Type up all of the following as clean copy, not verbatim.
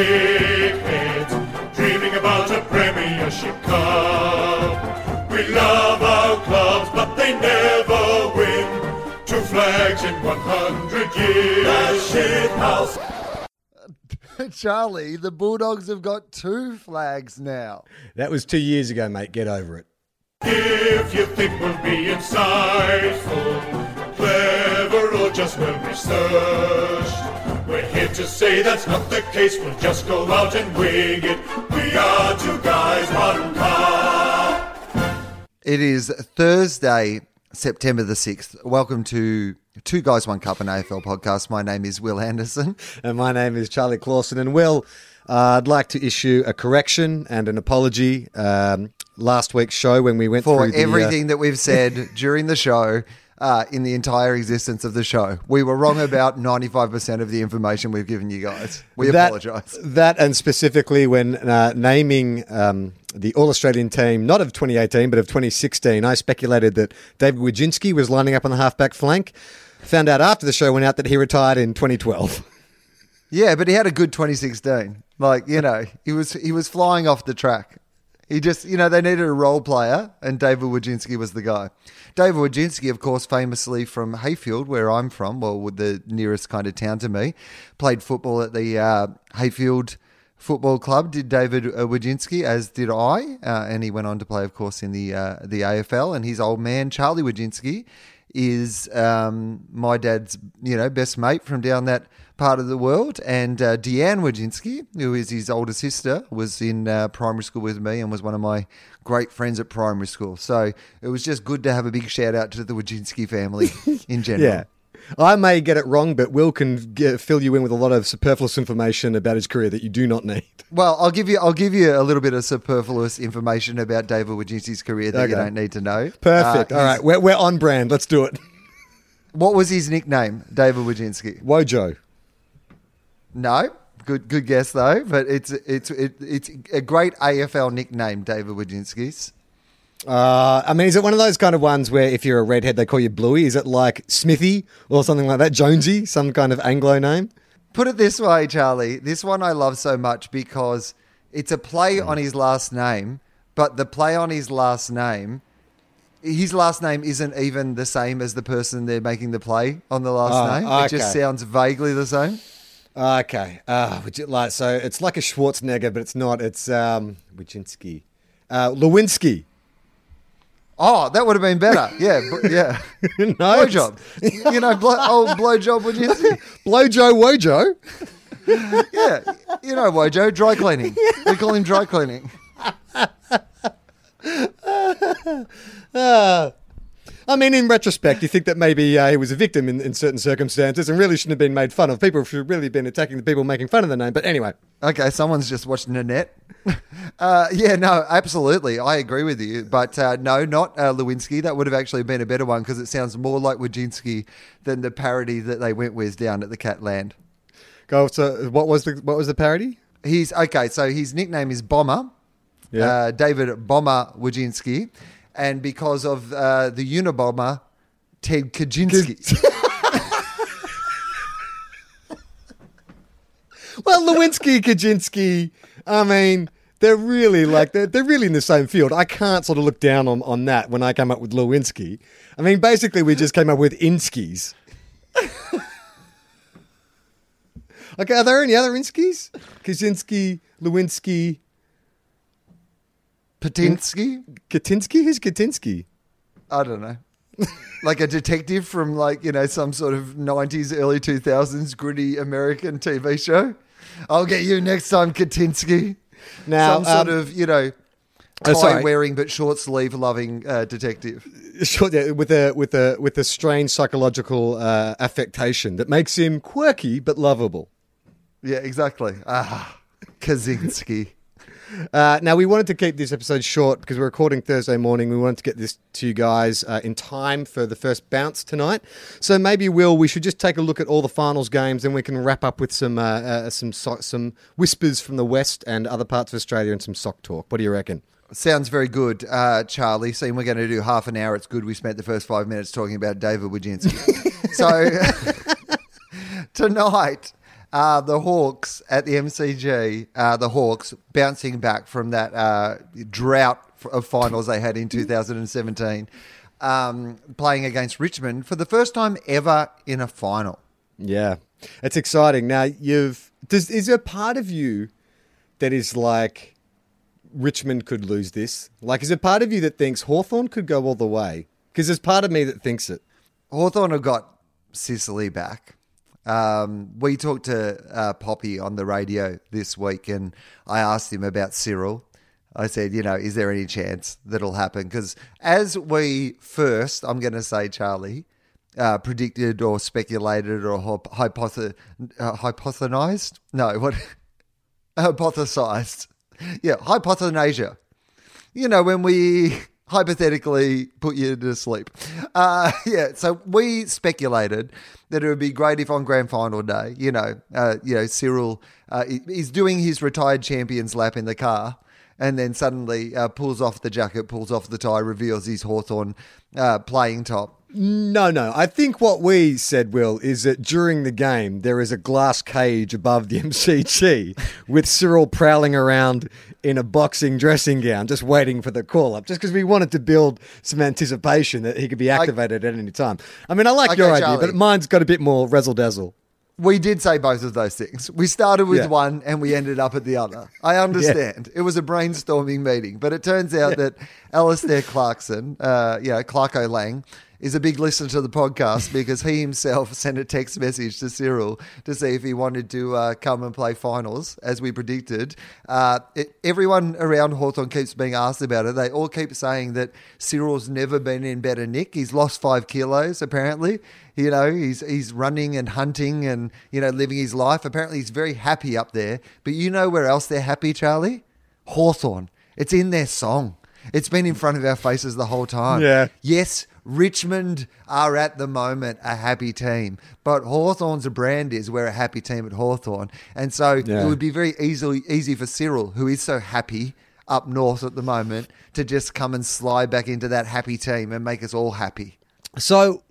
Dickheads, dreaming about a Premiership Cup. We love our clubs, but they never win. Two flags in 100 years. The shithouse. Charlie, the Bulldogs have got two flags now. That was 2 years ago, mate. Get over it. If you think we'll be insightful, clever or just well-researched, we're here to say that's not the case. We'll just go out and wing it. We are two guys, one cup. It is Thursday, September the 6th. Welcome to Two Guys, One Cup, an AFL podcast. My name is Will Anderson. And my name is Charlie Clawson. And Will, I'd like to issue a correction and an apology. Last week's show when we went through everything that we've said during the show, in the entire existence of the show. We were wrong about 95% of the information we've given you guys. We apologise. That and specifically when naming the All-Australian team, not of 2018, but of 2016, I speculated that David Wojcinski was lining up on the halfback flank. Found out after the show went out that he retired in 2012. Yeah, but he had a good 2016. Like, you know, he was flying off the track. He just, you know, they needed a role player, and David Wojcinski was the guy. David Wojcinski, of course, famously from Hayfield, where I'm from, well, the nearest kind of town to me, played football at the Hayfield Football Club, did David Wojcinski, as did I, and he went on to play, of course, in the AFL, and his old man, Charlie Wojcinski, is my dad's, you know, best mate from down that part of the world. And Deanne Wojcinski, who is his older sister, was in primary school with me and was one of my great friends at primary school. So it was just good to have a big shout out to the Wojcinski family in general. Yeah. I may get it wrong, but Will can fill you in with a lot of superfluous information about his career that you do not need. Well, I'll give you a little bit of superfluous information about David Wojcinski's career that you don't need to know. Perfect. All right. We're on brand. Let's do it. What was his nickname, David Wojcinski? Wojo. No. Good guess, though. But it's a great AFL nickname, David Wojcinski's. I mean, is it one of those kind of ones where if you're a redhead, they call you Bluey? Is it like Smithy or something like that? Jonesy, some kind of Anglo name? Put it this way, Charlie. This one I love so much because it's a play on his last name, but the play on his last name isn't even the same as the person they're making the play on the last name. Okay. It just sounds vaguely the same. Okay. So it's like a Schwarzenegger, but it's not. It's Wojcinski. Lewinsky. Oh, that would have been better. Yeah, yeah. No, blowjob. You know, blowjob Wojcinski. Blowjo Wojo. Yeah, you know Wojo, dry cleaning. We call him dry cleaning. I mean, in retrospect, you think that maybe he was a victim in certain circumstances and really shouldn't have been made fun of. People should have really been attacking the people making fun of the name. But anyway. Okay, someone's just watched Nanette. Yeah, no, absolutely. I agree with you. But no, not Lewinsky. That would have actually been a better one because it sounds more like Wojcinski than the parody that they went with down at the Catland. Go. So what was the parody? His nickname is Bomber. Yeah. David Bomber Wojcinski. And because of the Unabomber, Ted Kaczynski. Well, Lewinsky, Kaczynski, I mean, they're really in the same field. I can't sort of look down on that when I come up with Lewinsky. I mean, basically, we just came up with Inskis. Okay, are there any other Inskis? Kaczynski, Lewinsky... Patinsky? Kaczynski? Who's Kaczynski? I don't know. Like a detective from like, you know, some sort of 90s, early 2000s gritty American TV show. I'll get you next time, Kaczynski. Now, some sort of, you know, tie-wearing but short-sleeve loving detective. Sure, yeah, with a strange psychological affectation that makes him quirky but lovable. Yeah, exactly. Ah, Kaczynski. Now, we wanted to keep this episode short because we're recording Thursday morning. We wanted to get this to you guys in time for the first bounce tonight. So maybe, Will, we should just take a look at all the finals games and we can wrap up with some whispers from the West and other parts of Australia and some sock talk. What do you reckon? Sounds very good, Charlie. Seeing we're going to do half an hour, it's good we spent the first 5 minutes talking about David Wojcinski. So tonight... the Hawks at the MCG, the Hawks bouncing back from that drought of finals they had in 2017, playing against Richmond for the first time ever in a final. Yeah, it's exciting. Now, is there part of you that is like, Richmond could lose this? Like, is there part of you that thinks Hawthorn could go all the way? Because there's part of me that thinks it. Hawthorn have got Sicily back. We talked to Poppy on the radio this week, and I asked him about Cyril. I said, you know, is there any chance that'll happen? Because as we first, I'm going to say, Charlie, predicted or speculated or hypothesized. Yeah, hypothalamus. You know, when we hypothetically put you to sleep. So we speculated that it would be great if on grand final day, Cyril is doing his retired champion's lap in the car, and then suddenly pulls off the jacket, pulls off the tie, reveals his Hawthorn playing top. No. I think what we said, Will, is that during the game, there is a glass cage above the MCG with Cyril prowling around in a boxing dressing gown, just waiting for the call-up, just because we wanted to build some anticipation that he could be activated at any time. I mean, I like your idea, Charlie, but mine's got a bit more razzle-dazzle. We did say both of those things. We started with one and we ended up at the other. I understand. It was a brainstorming meeting, but it turns out that Alistair Clarkson, Clarko Lang, is a big listener to the podcast because he himself sent a text message to Cyril to see if he wanted to come and play finals, as we predicted. Everyone around Hawthorn keeps being asked about it. They all keep saying that Cyril's never been in better nick. He's lost 5 kilos, apparently. You know, he's running and hunting and, living his life. Apparently, he's very happy up there. But you know where else they're happy, Charlie? Hawthorn. It's in their song. It's been in front of our faces the whole time. Yeah. Yes, Richmond are at the moment a happy team, but Hawthorn's brand is we're a happy team at Hawthorn. And so it would be very easy for Cyril, who is so happy up north at the moment, to just come and slide back into that happy team and make us all happy. So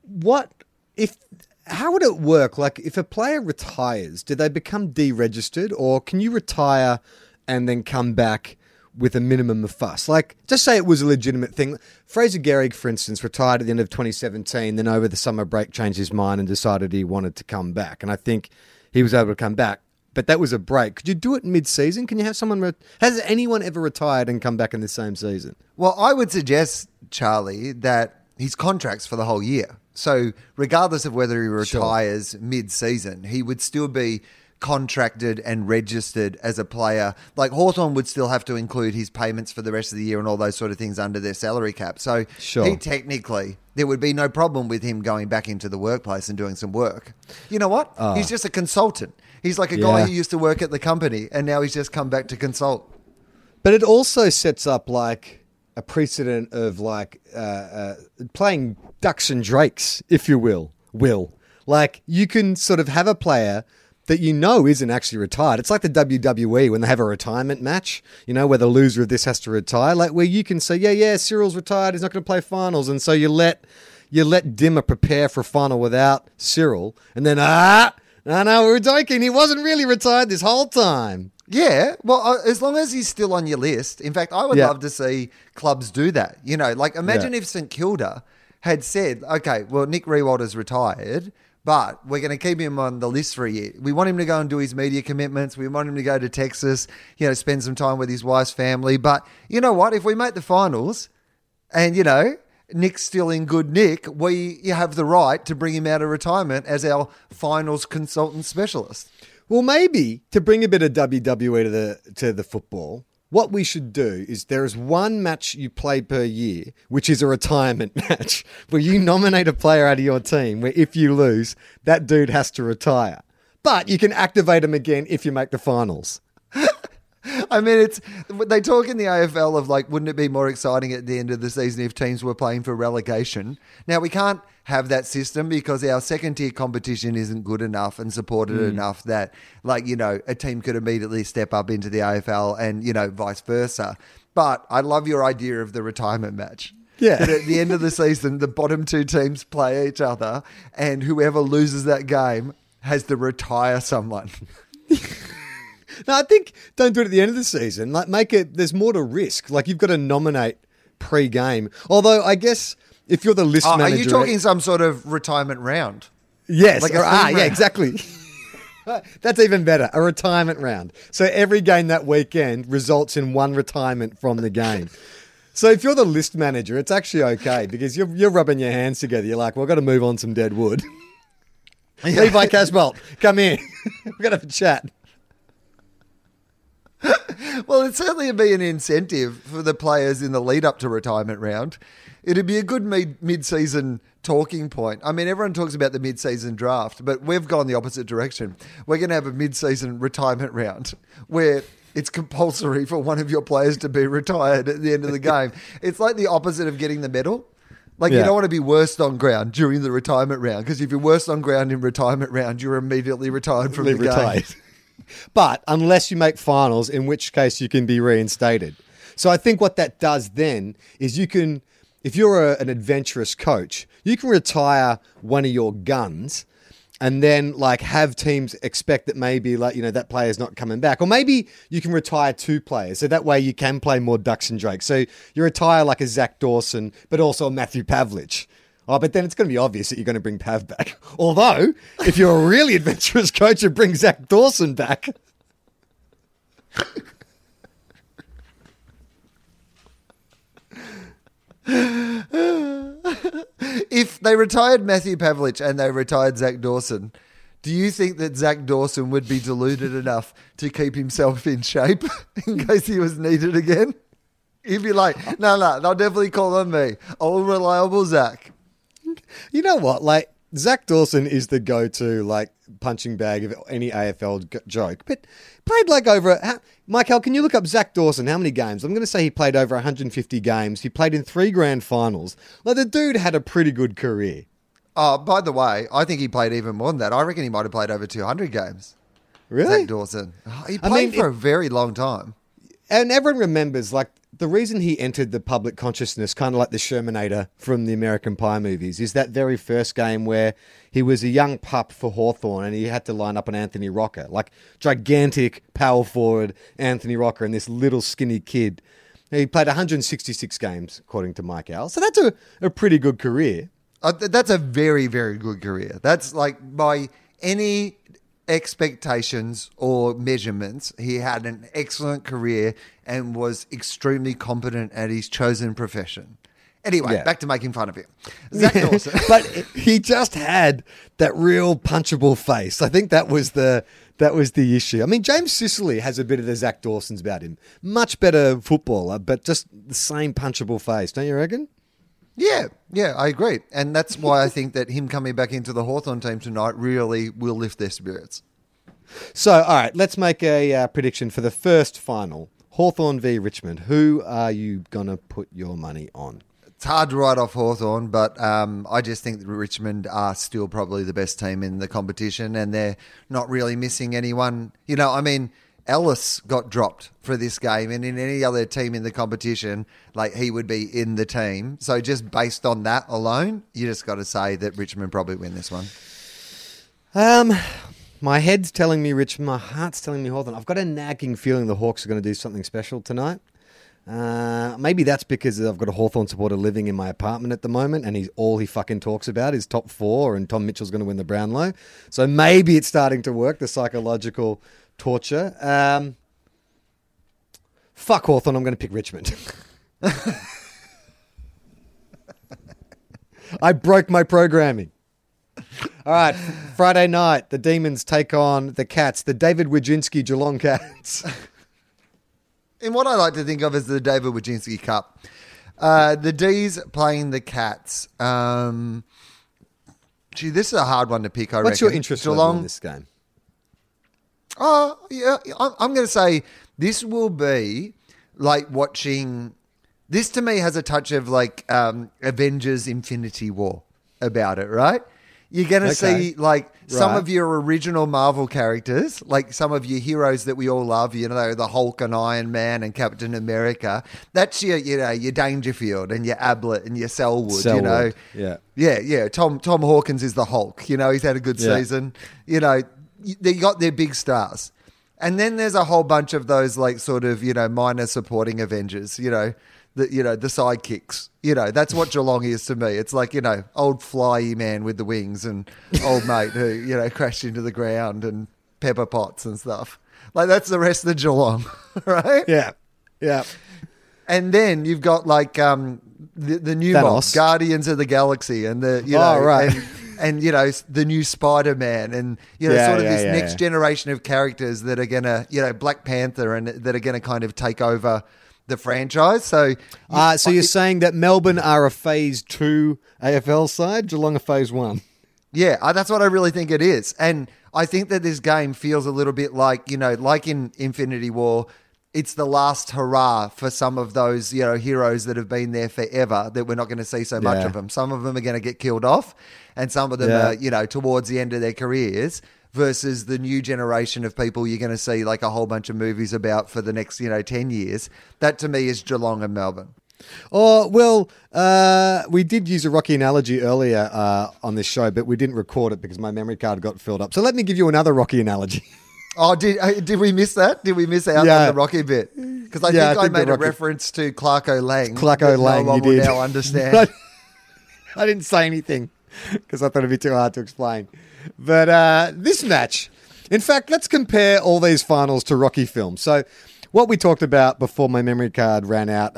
how would it work? Like, if a player retires, do they become deregistered, or can you retire and then come back with a minimum of fuss? Like, just say it was a legitimate thing. Fraser Gehrig, for instance, retired at the end of 2017, then over the summer break changed his mind and decided he wanted to come back. And I think he was able to come back, but that was a break. Could you do it mid-season? Can you have someone... Has anyone ever retired and come back in the same season? Well, I would suggest, Charlie, that his contract's for the whole year. So regardless of whether he retires mid-season, he would still be contracted and registered as a player. Like, Hawthorn would still have to include his payments for the rest of the year and all those sort of things under their salary cap. So he technically, there would be no problem with him going back into the workplace and doing some work. You know what? He's just a consultant. He's like a guy who used to work at the company and now he's just come back to consult. But it also sets up like a precedent of like playing ducks and drakes, if you will. Like, you can sort of have a player that you know isn't actually retired. It's like the WWE when they have a retirement match, where the loser of this has to retire, like where you can say, Cyril's retired, he's not going to play finals. And so you let Dimmer prepare for a final without Cyril. And then, we're joking. He wasn't really retired this whole time. Yeah, well, as long as he's still on your list. In fact, I would love to see clubs do that. Like, imagine if St Kilda had said, okay, well, Nick Riewolda's retired, but we're going to keep him on the list for a year. We want him to go and do his media commitments. We want him to go to Texas, spend some time with his wife's family. But you know what? If we make the finals and, Nick's still in good nick, we have the right to bring him out of retirement as our finals consultant specialist. Well, maybe to bring a bit of WWE to the football, what we should do is there is one match you play per year, which is a retirement match, where you nominate a player out of your team where if you lose, that dude has to retire. But you can activate him again if you make the finals. I mean, they talk in the AFL of like, wouldn't it be more exciting at the end of the season if teams were playing for relegation? Now, we can't have that system because our second tier competition isn't good enough and supported enough that a team could immediately step up into the AFL and, vice versa. But I love your idea of the retirement match. Yeah. That at the end of the season, the bottom two teams play each other and whoever loses that game has to retire someone. No, I think don't do it at the end of the season. Like, make it. There's more to risk. Like, you've got to nominate pre-game. Although, I guess if you're the list manager, are you talking some sort of retirement round? Yes. Like yeah, exactly. That's even better. A retirement round. So every game that weekend results in one retirement from the game. So if you're the list manager, it's actually okay because you're rubbing your hands together. You're like, well, I've got to move on some dead wood. Levi Casbolt, come here. We're going to have a chat. Well, it'd certainly be an incentive for the players in the lead-up to retirement round. It'd be a good mid-season talking point. I mean, everyone talks about the mid-season draft, but we've gone the opposite direction. We're going to have a mid-season retirement round where it's compulsory for one of your players to be retired at the end of the game. It's like the opposite of getting the medal. Like, you don't want to be worst on ground during the retirement round, because if you're worst on ground in retirement round, you're immediately retired from the game. But unless you make finals, in which case you can be reinstated. So I think what that does then is you can, if you're an adventurous coach, you can retire one of your guns and then like have teams expect that maybe like, you know, that player's not coming back. Or maybe you can retire two players. So that way you can play more ducks and drakes. So you retire like a Zach Dawson, but also a Matthew Pavlich. Oh, but then it's going to be obvious that you're going to bring Pav back. Although, if you're a really adventurous coach, you bring Zach Dawson back. If they retired Matthew Pavlich and they retired Zach Dawson, do you think that Zach Dawson would be deluded enough to keep himself in shape in case he was needed again? He'd be like, no, they'll definitely call on me. All reliable Zach. You know what? Like, Zach Dawson is the go-to, like, punching bag of any AFL joke. But played, like, over... Michael, can you look up Zach Dawson? How many games? I'm going to say he played over 150 games. He played in 3 grand finals. Like, the dude had a pretty good career. Oh, by the way, I think he played even more than that. I reckon he might have played over 200 games. Really? Zach Dawson. He played for a very long time. And everyone remembers, like, the reason he entered the public consciousness, kind of like the Shermanator from the American Pie movies, is that very first game where he was a young pup for Hawthorn and he had to line up an Anthony Rocker, like gigantic power forward Anthony Rocker and this little skinny kid. He played 166 games, according to Mike Al. So that's a pretty good career. That's a very, very good career. That's like by any expectations or measurements, he had an excellent career and was extremely competent at his chosen profession. Anyway, back to making fun of him. Zach Dawson. But he just had that real punchable face. I think that was the issue. I mean, James Sicily has a bit of the Zach Dawson's about him. Much better footballer, but just the same punchable face, don't you reckon? Yeah, I agree. And that's why I think that him coming back into the Hawthorn team tonight really will lift their spirits. So, all right, let's make a prediction for the first final. Hawthorn v Richmond. Who are you going to put your money on? It's hard to write off Hawthorn, but I just think that Richmond are still probably the best team in the competition and they're not really missing anyone. You know, I mean... Ellis got dropped for this game, and in any other team in the competition, like he would be in the team. So just based on that alone, you just got to say that Richmond probably win this one. My head's telling me Richmond, my heart's telling me Hawthorn. I've got a nagging feeling the Hawks are going to do something special tonight. Maybe that's because I've got a Hawthorn supporter living in my apartment at the moment, and all he fucking talks about is top four, and Tom Mitchell's going to win the Brownlow. So maybe it's starting to work, the psychological torture. Fuck Hawthorn, I'm going to pick Richmond. I broke my programming. All right, Friday night, the Demons take on the Cats, the David Wojcinski Geelong Cats. In what I like to think of as the David Wojcinski Cup. The D's playing the Cats. Gee, this is a hard one to pick, I reckon. What's your interest Geelong in this game? Oh, yeah, I'm going to say this will be like watching... This to me has a touch of like Avengers Infinity War about it, right? You're going to see like some of your original Marvel characters, like some of your heroes that we all love, you know, the Hulk and Iron Man and Captain America. That's your, you know, your Dangerfield and your Ablett and your Selwood. You know. Yeah. Yeah, yeah. Tom Hawkins is the Hulk. You know, he's had a good season. You know, they got their big stars. And then there's a whole bunch of those like sort of, you know, minor supporting Avengers, you know. The sidekicks, you know, that's what Geelong is to me. It's like, you know, old flyy man with the wings and old mate who, you know, crashed into the ground and pepper pots and stuff. Like that's the rest of Geelong, right? Yeah, yeah. And then you've got like the new mob, Guardians of the Galaxy, and the and you know the new Spider-Man, and you know sort of this next generation of characters that are gonna, you know, Black Panther, and that are gonna kind of take over the franchise. So you're saying that Melbourne are a phase 2 AFL side, Geelong a phase 1. Yeah, that's what I really think it is. And I think that this game feels a little bit like, you know, like in Infinity War, it's the last hurrah for some of those, you know, heroes that have been there forever that we're not going to see so much of them. Some of them are going to get killed off and some of them are, you know, towards the end of their careers, versus the new generation of people you're going to see like a whole bunch of movies about for the next, you know, 10 years. That to me is Geelong and Melbourne. Oh, well, we did use a Rocky analogy earlier on this show, but we didn't record it because my memory card got filled up. So let me give you another Rocky analogy. Oh, did we miss that? Did we miss out on the Rocky bit? Because I think I made a reference to Clarko Lang. Clarko Lang, no one will now understand. I didn't say anything because I thought it'd be too hard to explain. But this match, in fact, let's compare all these finals to Rocky films. So what we talked about before my memory card ran out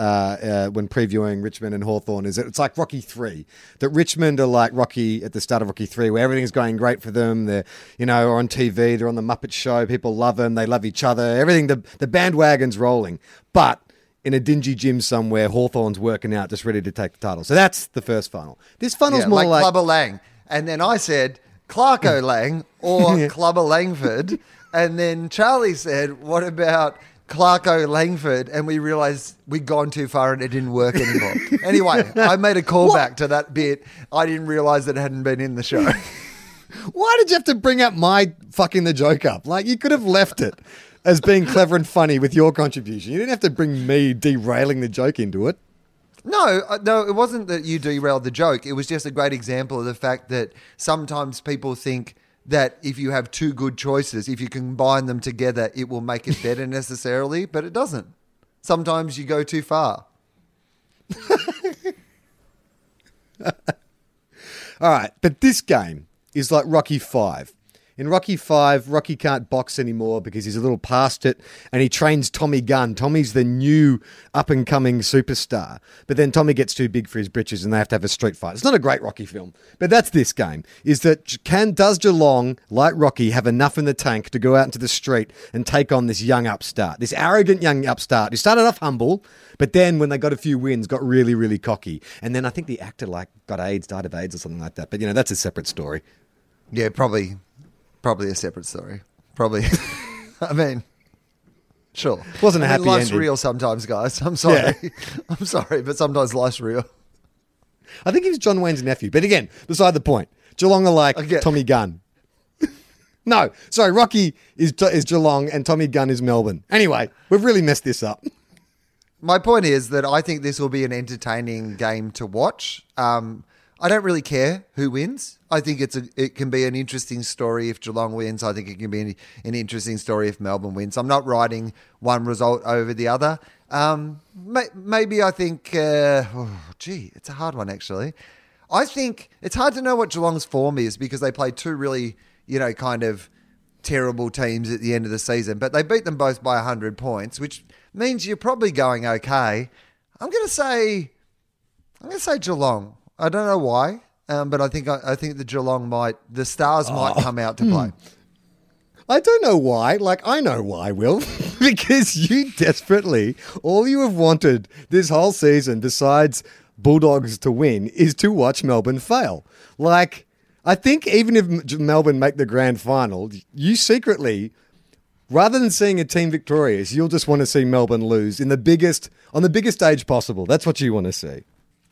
when previewing Richmond and Hawthorn is that it's like Rocky 3, that Richmond are like Rocky at the start of Rocky 3, where everything's going great for them. They're, you know, are on TV, they're on the Muppet Show, people love them, they love each other, everything, the bandwagon's rolling. But in a dingy gym somewhere, Hawthorn's working out, just ready to take the title. So that's the first final. This final's more like Clubber Lang. And then I said Clarko Lang or Clubber Langford. And then Charlie said, what about Clarko Langford? And we realized we'd gone too far and it didn't work anymore. Anyway, I made a callback to that bit. I didn't realize that it hadn't been in the show. Why did you have to bring up my fucking the joke up? Like, you could have left it as being clever and funny with your contribution. You didn't have to bring me derailing the joke into it. No, it wasn't that you derailed the joke. It was just a great example of the fact that sometimes people think that if you have two good choices, if you combine them together, it will make it better necessarily, but it doesn't. Sometimes you go too far. All right, but this game is like Rocky 5. In Rocky 5, Rocky can't box anymore because he's a little past it, and he trains Tommy Gunn. Tommy's the new up-and-coming superstar. But then Tommy gets too big for his britches and they have to have a street fight. It's not a great Rocky film, but that's this game, is that does Geelong, like Rocky, have enough in the tank to go out into the street and take on this young upstart, this arrogant young upstart who started off humble, but then when they got a few wins, got really, really cocky. And then I think the actor like got AIDS, died of AIDS or something like that. But, you know, that's a separate story. Yeah, probably. Probably a separate story. Probably. I mean, sure. Wasn't a happy ending. Life's real sometimes, guys. I'm sorry. Yeah. I'm sorry, but sometimes life's real. I think he was John Wayne's nephew. But again, beside the point. Geelong are like Tommy Gunn. No, sorry. Rocky is Geelong and Tommy Gunn is Melbourne. Anyway, we've really messed this up. My point is that I think this will be an entertaining game to watch. I don't really care who wins. I think it can be an interesting story if Geelong wins. I think it can be an interesting story if Melbourne wins. I'm not riding one result over the other. Maybe I think... it's a hard one, actually. I think it's hard to know what Geelong's form is because they played two really, you know, kind of terrible teams at the end of the season. But they beat them both by 100 points, which means you're probably going okay. I'm going to say Geelong. I don't know why, but I think the Geelong might come out to play. I don't know why. Like, I know why, Will, because you desperately, all you have wanted this whole season, besides Bulldogs to win, is to watch Melbourne fail. Like, I think even if Melbourne make the grand final, you secretly, rather than seeing a team victorious, you'll just want to see Melbourne lose on the biggest stage possible. That's what you want to see.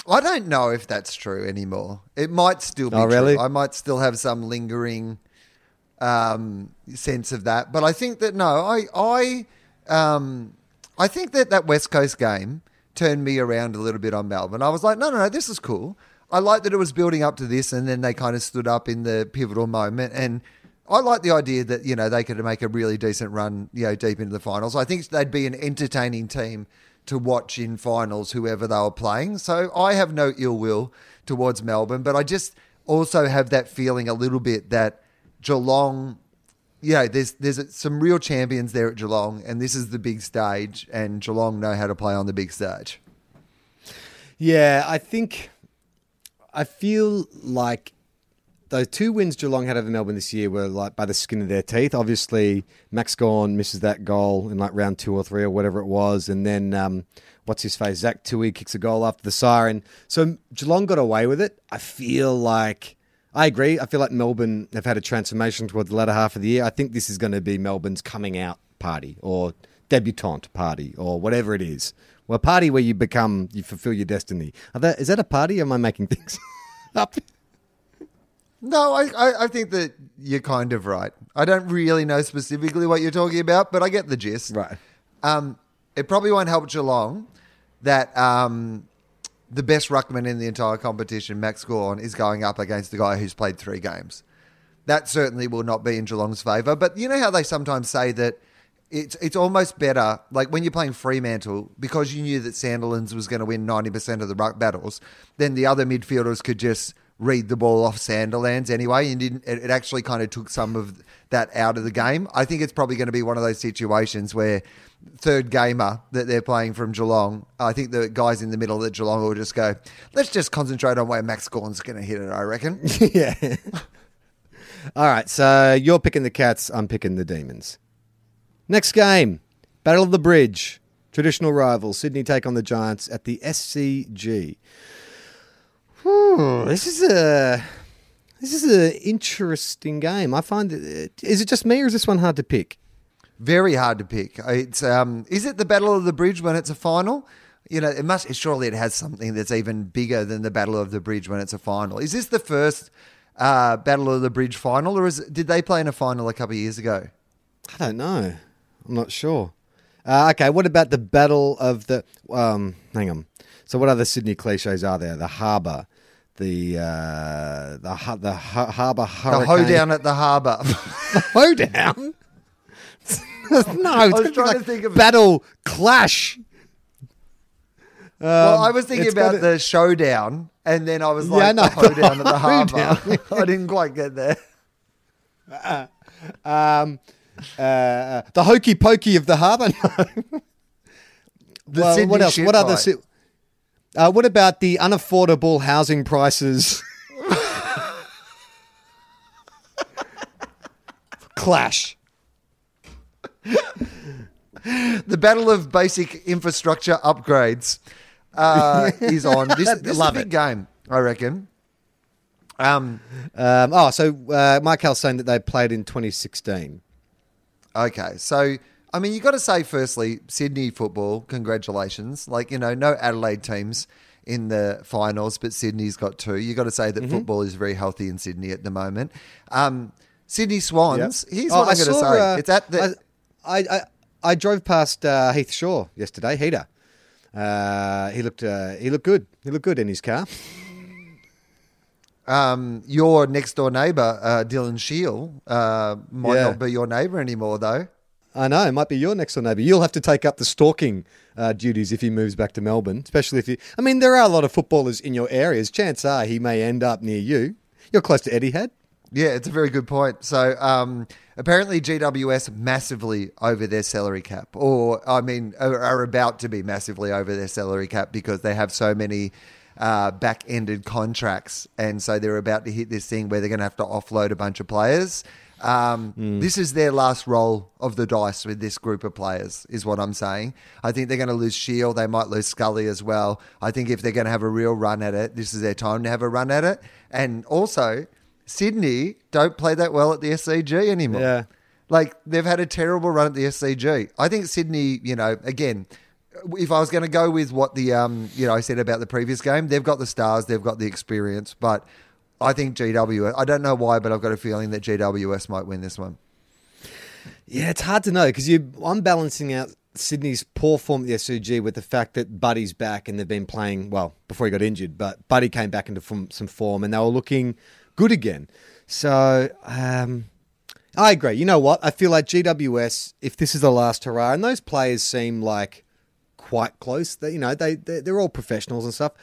I don't know if that's true anymore. It might still be true. I might still have some lingering sense of that. But I think that, I think that that West Coast game turned me around a little bit on Melbourne. I was like, no, this is cool. I like that it was building up to this, and then they kind of stood up in the pivotal moment. And I like the idea that, you know, they could make a really decent run, you know, deep into the finals. I think they'd be an entertaining team to watch in finals, whoever they were playing. So I have no ill will towards Melbourne, but I just also have that feeling a little bit that Geelong, you know, there's some real champions there at Geelong, and this is the big stage, and Geelong know how to play on the big stage. Yeah, I feel like those two wins Geelong had over Melbourne this year were like by the skin of their teeth. Obviously, Max Gawn misses that goal in like round 2 or 3 or whatever it was. And then Zach Tuohy kicks a goal after the siren. So Geelong got away with it. I agree. I feel like Melbourne have had a transformation towards the latter half of the year. I think this is going to be Melbourne's coming out party or debutante party or whatever it is. Well, a party where you fulfill your destiny. Is that a party? Or am I making things up? No, I think that you're kind of right. I don't really know specifically what you're talking about, but I get the gist. Right. It probably won't help Geelong that the best ruckman in the entire competition, Max Gawn, is going up against the guy who's played 3 games. That certainly will not be in Geelong's favour. But you know how they sometimes say that it's almost better, like when you're playing Fremantle, because you knew that Sandilands was going to win 90% of the ruck battles, then the other midfielders could just read the ball off Sandilands anyway, and it actually kind of took some of that out of the game. I think it's probably going to be one of those situations where third gamer that they're playing from Geelong, I think the guys in the middle at Geelong will just go, let's just concentrate on where Max Gawn's going to hit it, I reckon. Yeah. All right, so you're picking the Cats, I'm picking the Demons. Next game, Battle of the Bridge, traditional rival, Sydney take on the Giants at the SCG. Ooh, this is an interesting game. I find is it just me or is this one hard to pick? Very hard to pick. It's is it the Battle of the Bridge when it's a final? You know, surely it has something that's even bigger than the Battle of the Bridge when it's a final. Is this the first Battle of the Bridge final, or did they play in a final a couple of years ago? I don't know. I'm not sure. Okay, what about the Battle of the... hang on. So what other Sydney cliches are there? The harbour, the harbour hurricane. The hoedown at the harbour. The hoedown? No, I was trying to think of... Battle, clash. Well, I was thinking about the showdown, and then I was like, the hoedown at the harbour. I didn't quite get there. The hokey pokey of the harbour. No. Well, what else? What other... what about the unaffordable housing prices? Clash. The battle of basic infrastructure upgrades is on. This is a big game, I reckon. Michael's saying that they played in 2016. Okay, so... I mean, you got to say, firstly, Sydney football, congratulations. Like, you know, no Adelaide teams in the finals, but Sydney's got 2. You got to say that football is very healthy in Sydney at the moment. Sydney Swans, here's what I'm going to say. It's at the... I drove past Heath Shaw yesterday, Heater. He looked good. He looked good in his car. Your next-door neighbour, Dylan Shiel, might not be your neighbour anymore, though. I know, it might be your next door neighbour. You'll have to take up the stalking duties if he moves back to Melbourne, especially if he... I mean, there are a lot of footballers in your areas. Chances are he may end up near you. You're close to Etihad. Yeah, it's a very good point. So apparently GWS massively over their salary cap, are about to be massively over their salary cap because they have so many back-ended contracts. And so they're about to hit this thing where they're going to have to offload a bunch of players. This is their last roll of the dice with this group of players, is what I'm saying. I think they're going to lose Shield. They might lose Scully as well. I think if they're going to have a real run at it, this is their time to have a run at it. And also, Sydney don't play that well at the SCG anymore. Yeah. Like, they've had a terrible run at the SCG. I think Sydney, you know, again, if I was going to go with what the I said about the previous game, they've got the stars, they've got the experience, but I think GWS. I don't know why, but I've got a feeling that GWS might win this one. Yeah, it's hard to know because I'm balancing out Sydney's poor form at the SCG with the fact that Buddy's back and they've been playing well before he got injured, but Buddy came back into some form and they were looking good again. So I agree. You know what? I feel like GWS, if this is the last hurrah, and those players seem like quite close. They, they're all professionals and stuff.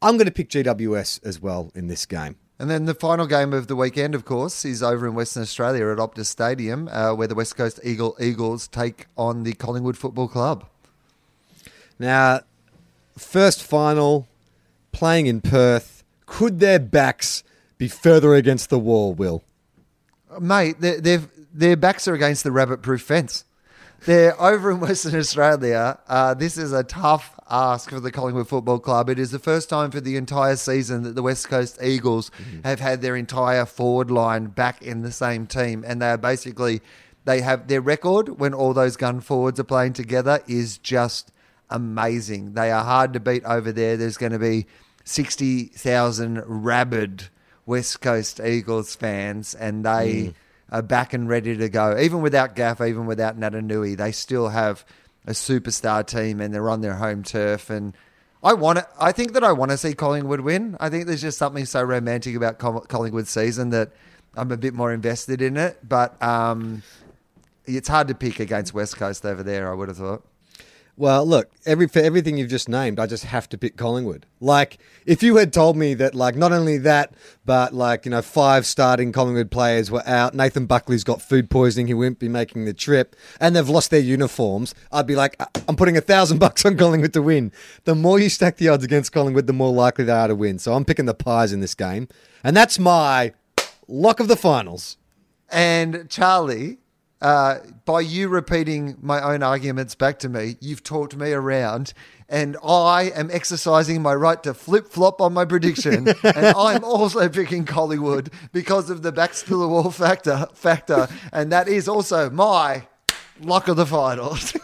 I'm going to pick GWS as well in this game. And then the final game of the weekend, of course, is over in Western Australia at Optus Stadium, where the West Coast Eagles take on the Collingwood Football Club. Now, first final, playing in Perth. Could their backs be further against the wall, Will? Mate, their backs are against the rabbit-proof fence. They're over in Western Australia. This is a tough ask for the Collingwood Football Club. It is the first time for the entire season that the West Coast Eagles have had their entire forward line back in the same team. And they are basically, they have their record when all those gun forwards are playing together is just amazing. They are hard to beat over there. There's going to be 60,000 rabid West Coast Eagles fans, and they are back and ready to go. Even without Gaff, even without Naitanui, they still have a superstar team and they're on their home turf. And I think that I want to see Collingwood win. I think there's just something so romantic about Collingwood's season that I'm a bit more invested in it. But it's hard to pick against West Coast over there, I would have thought. Well, look, for everything you've just named, I just have to pick Collingwood. Like, if you had told me that, like, not only that, but, like, five starting Collingwood players were out, Nathan Buckley's got food poisoning, he won't be making the trip, and they've lost their uniforms, I'd be like, I'm putting $1,000 on Collingwood to win. The more you stack the odds against Collingwood, the more likely they are to win. So I'm picking the Pies in this game. And that's my lock of the finals. And Charlie... by you repeating my own arguments back to me, you've talked me around, and I am exercising my right to flip-flop on my prediction, and I'm also picking Collingwood because of the backs-to-the-wall factor, and that is also my lock of the finals.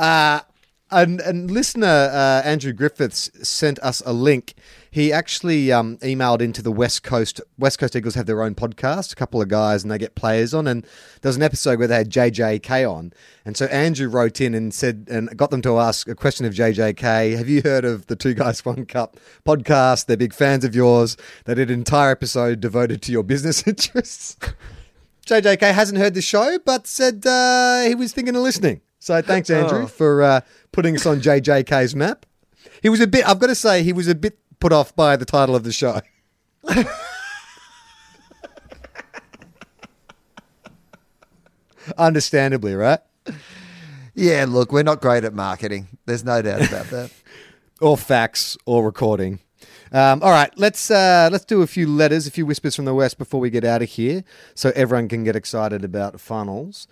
And listener Andrew Griffiths sent us a link. He actually emailed into the West Coast. West Coast Eagles have their own podcast, a couple of guys, and they get players on. And there was an episode where they had JJK on. And so Andrew wrote in and said, and got them to ask a question of JJK. Have you heard of the Two Guys One Cup podcast? They're big fans of yours. They did an entire episode devoted to your business interests. JJK hasn't heard the show, but said he was thinking of listening. So thanks, Andrew, for putting us on JJK's map. He was a bit, I've got to say, he was a bit put off by the title of the show. Understandably, right? Yeah, look, we're not great at marketing. There's no doubt about that. Or facts, or recording. All right, let's do a few whispers from the West before we get out of here so everyone can get excited about finals.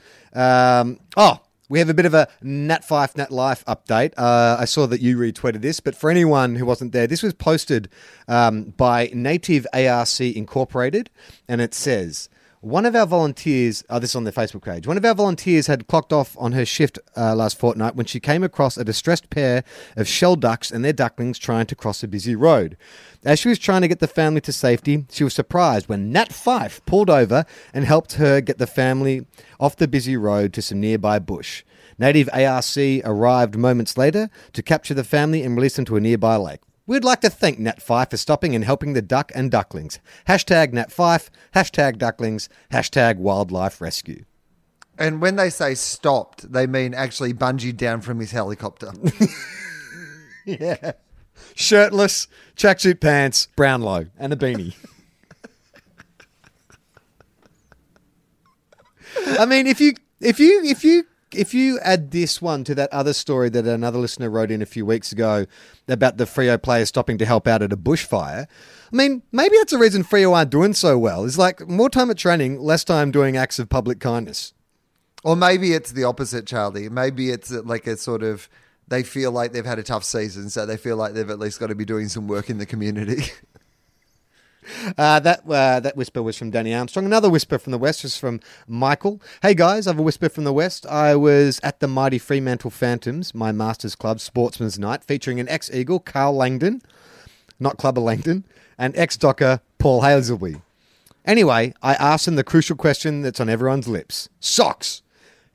We have a bit of a Nat Fyfe, Nat Life update. I saw that you retweeted this, but for anyone who wasn't there, this was posted by Native ARC Incorporated, and it says, one of our volunteers, this is on their Facebook page, one of our volunteers had clocked off on her shift last fortnight when she came across a distressed pair of shell ducks and their ducklings trying to cross a busy road. As she was trying to get the family to safety, she was surprised when Nat Fyfe pulled over and helped her get the family off the busy road to some nearby bush. Native ARC arrived moments later to capture the family and release them to a nearby lake. We'd like to thank Nat Fyfe for stopping and helping the duck and ducklings. Hashtag Nat Fyfe, hashtag ducklings, hashtag wildlife rescue. And when they say stopped, they mean actually bungeed down from his helicopter. Yeah. Shirtless, tracksuit pants, Brownlow, and a beanie. I mean, if you add this one to that other story that another listener wrote in a few weeks ago about the Freo players stopping to help out at a bushfire, I mean, maybe that's the reason Freo aren't doing so well. It's like more time at training, less time doing acts of public kindness. Or maybe it's the opposite, Charlie. Maybe it's like a sort of, they feel like they've had a tough season, so they feel like they've at least got to be doing some work in the community. That whisper was from Danny Armstrong. Another whisper from the West was from Michael. Hey guys, I have a whisper from the West. I was at the Mighty Fremantle Phantoms, my Masters Club Sportsman's Night, featuring an ex-Eagle, Carl Langdon, not Clubber Langdon, and ex-Docker, Paul Hasleby. Anyway, I asked him the crucial question that's on everyone's lips. Socks!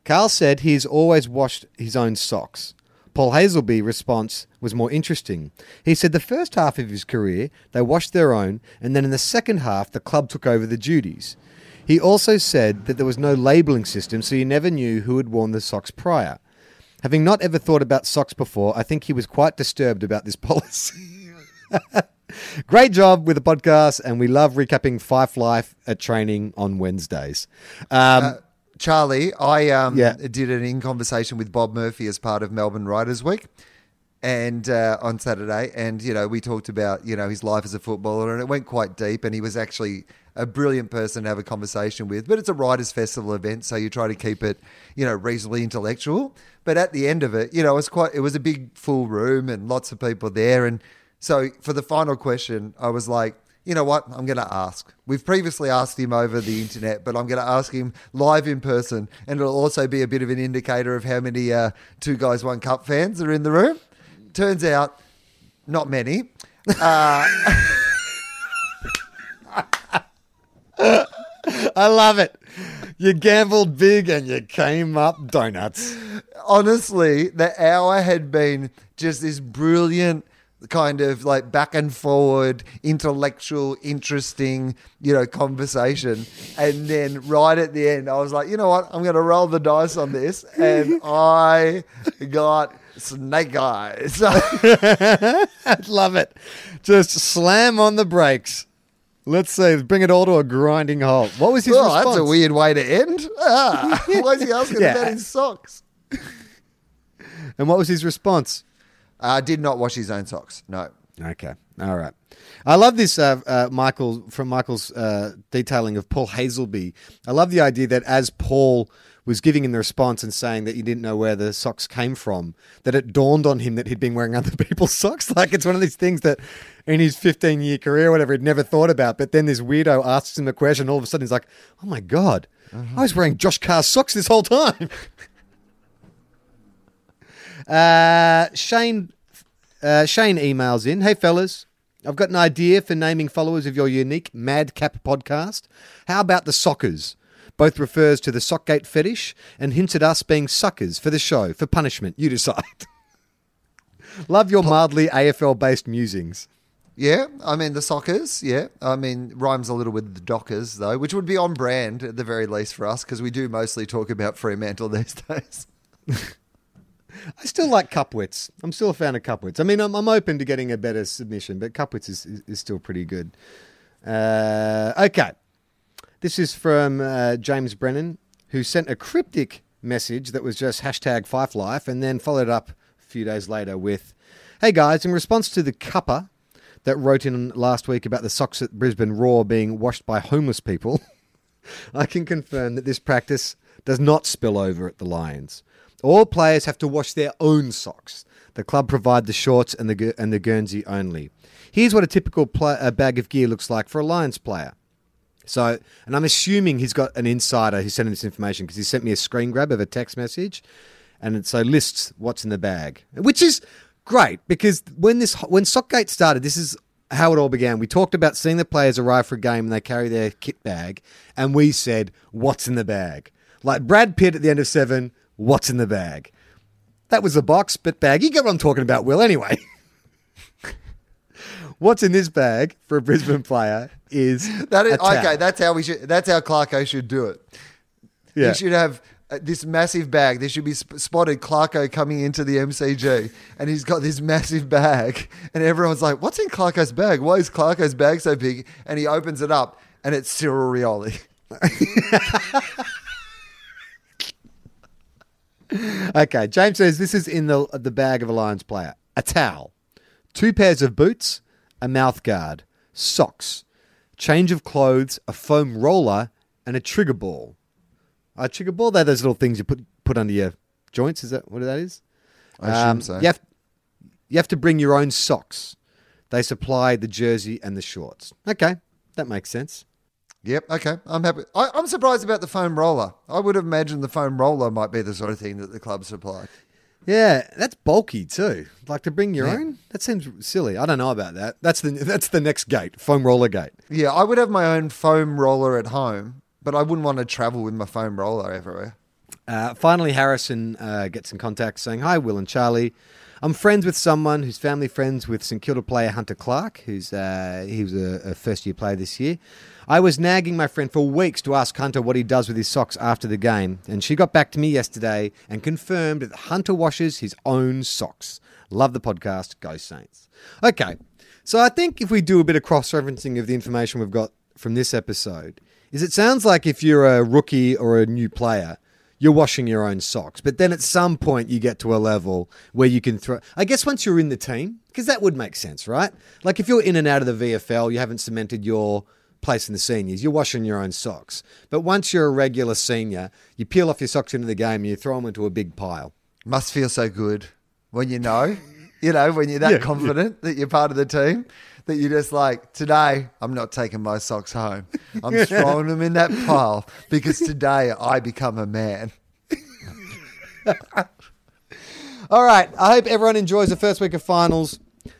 Carl said he's always washed his own socks. Paul Hasleby response was more interesting. He said the first half of his career, they washed their own, and then in the second half, the club took over the duties. He also said that there was no labelling system, so you never knew who had worn the socks prior. Having not ever thought about socks before, I think he was quite disturbed about this policy. Great job with the podcast, and we love recapping Fyfe Life at training on Wednesdays. Charlie, I did an in-conversation with Bob Murphy as part of Melbourne Writers Week and on Saturday. And, you know, we talked about, you know, his life as a footballer, and it went quite deep, and he was actually a brilliant person to have a conversation with. But it's a Writers' Festival event, so you try to keep it, you know, reasonably intellectual. But at the end of it, you know, it was a big full room and lots of people there. And so for the final question, I was like, you know what, I'm going to ask. We've previously asked him over the internet, but I'm going to ask him live in person, and it'll also be a bit of an indicator of how many Two Guys, One Cup fans are in the room. Turns out, not many. I love it. You gambled big and you came up donuts. Honestly, the hour had been just this brilliant kind of like back and forward, intellectual, interesting, you know, conversation. And then right at the end, I was like, you know what? I'm going to roll the dice on this. And I got snake eyes. I'd love it. Just slam on the brakes. Let's say, bring it all to a grinding halt. What was his response? That's a weird way to end. Why is he asking about his socks? And what was his response? Did not wash his own socks, no. Okay, all right. I love this, Michael's detailing of Paul Hasleby. I love the idea that as Paul was giving him the response and saying that he didn't know where the socks came from, that it dawned on him that he'd been wearing other people's socks. Like, it's one of these things that in his 15-year career or whatever, he'd never thought about. But then this weirdo asks him a question. All of a sudden, he's like, oh, my God, I was wearing Josh Carr's socks this whole time. Shane emails in. Hey fellas, I've got an idea for naming followers of your unique madcap podcast. How about the Sockers? Both refers to the Sockgate fetish and hints at us being suckers for the show, for punishment. You decide. Love your mildly AFL-based musings. Yeah, I mean, the Sockers, yeah. I mean, rhymes a little with the Dockers, though, which would be on brand at the very least for us, because we do mostly talk about Fremantle these days. I still like Cupwits. I'm still a fan of Cupwits. I mean, I'm open to getting a better submission, but Cupwits is still pretty good. Okay. This is from James Brennan, who sent a cryptic message that was just #FyfeLife and then followed up a few days later with, hey guys, in response to the cupper that wrote in last week about the socks at Brisbane Roar being washed by homeless people, I can confirm that this practice does not spill over at the Lions. All players have to wash their own socks. The club provide the shorts and the Guernsey only. Here's what a typical bag of gear looks like for a Lions player. So, and I'm assuming he's got an insider who sent him this information, because he sent me a screen grab of a text message, and it so lists what's in the bag, which is great, because when Sockgate started, this is how it all began. We talked about seeing the players arrive for a game and they carry their kit bag, and we said, what's in the bag? Like Brad Pitt at the end of Seven, what's in the bag? That was a box, but bag. You get what I'm talking about, Will, anyway. What's in this bag for a Brisbane player is okay, that's how Clarko should do it. Yeah. He should have this massive bag. There should be spotted Clarko coming into the MCG, and he's got this massive bag, and everyone's like, what's in Clarko's bag? Why is Clarko's bag so big? And he opens it up, and it's Cyril Rioli. Okay, James says this is in the bag of a Lions player. A towel, 2 pairs of boots, a mouth guard, socks, change of clothes, a foam roller, and a trigger ball. A trigger ball, they're those little things you put under your joints. Is that what that is? I assume so. You have to bring your own socks. They supply the jersey and the shorts. Okay, that makes sense. Yep, okay, I'm happy. I'm surprised about the foam roller. I would have imagined the foam roller might be the sort of thing that the club supplied. Yeah, that's bulky too. Like to bring your own? That seems silly. I don't know about that. That's the next gate, foam roller gate. Yeah, I would have my own foam roller at home, but I wouldn't want to travel with my foam roller everywhere. Finally, Harrison gets in contact saying, "Hi, Will and Charlie. I'm friends with someone who's family friends with St Kilda player Hunter Clark, who's he was a first-year player this year. I was nagging my friend for weeks to ask Hunter what he does with his socks after the game, and she got back to me yesterday and confirmed that Hunter washes his own socks. Love the podcast. Go Saints." Okay, so I think if we do a bit of cross-referencing of the information we've got from this episode, is it sounds like if you're a rookie or a new player, you're washing your own socks. But then at some point you get to a level where you can throw... I guess once you're in the team, because that would make sense, right? Like if you're in and out of the VFL, you haven't cemented your place in the seniors, you're washing your own socks. But once you're a regular senior, you peel off your socks into the game and you throw them into a big pile. Must feel so good when you know, when you're that confident that you're part of the team, that you're just like, today, I'm not taking my socks home. I'm throwing them in that pile because today I become a man. All right. I hope everyone enjoys the first week of finals.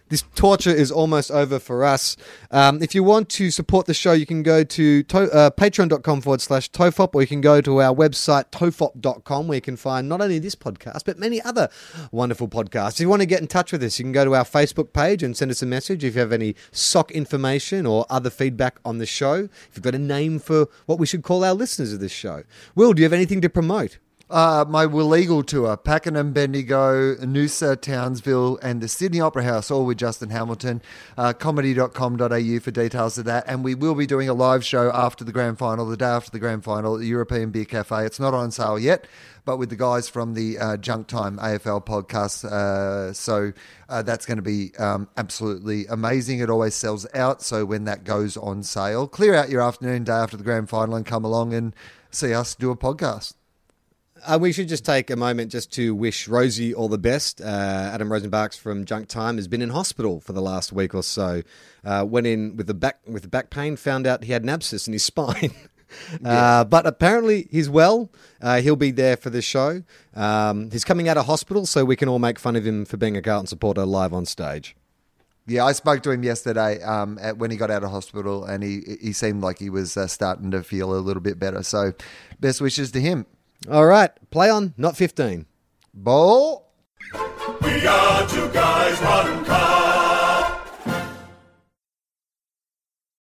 This torture is almost over for us. If you want to support the show, you can go to patreon.com/TOFOP, or you can go to our website, tofop.com, where you can find not only this podcast, but many other wonderful podcasts. If you want to get in touch with us, you can go to our Facebook page and send us a message if you have any sock information or other feedback on the show. If you've got a name for what we should call our listeners of this show. Will, do you have anything to promote? My Willegal tour, Pakenham, Bendigo, Noosa, Townsville, and the Sydney Opera House, all with Justin Hamilton. Comedy.com.au for details of that. And we will be doing a live show after the grand final, the day after the grand final, at the European Beer Cafe. It's not on sale yet, but with the guys from the Junk Time AFL podcast. So that's going to be absolutely amazing. It always sells out. So when that goes on sale, clear out your afternoon, day after the grand final, and come along and see us do a podcast. We should just take a moment just to wish Rosie all the best. Adam Rosenbarks from Junk Time has been in hospital for the last week or so. Went in with the back pain, found out he had an abscess in his spine. But apparently he's well. He'll be there for the show. He's coming out of hospital, so we can all make fun of him for being a Carlton supporter live on stage. Yeah, I spoke to him yesterday when he got out of hospital, and he seemed like he was starting to feel a little bit better. So best wishes to him. All right, play on, not 15. Ball. We are two guys, one cup.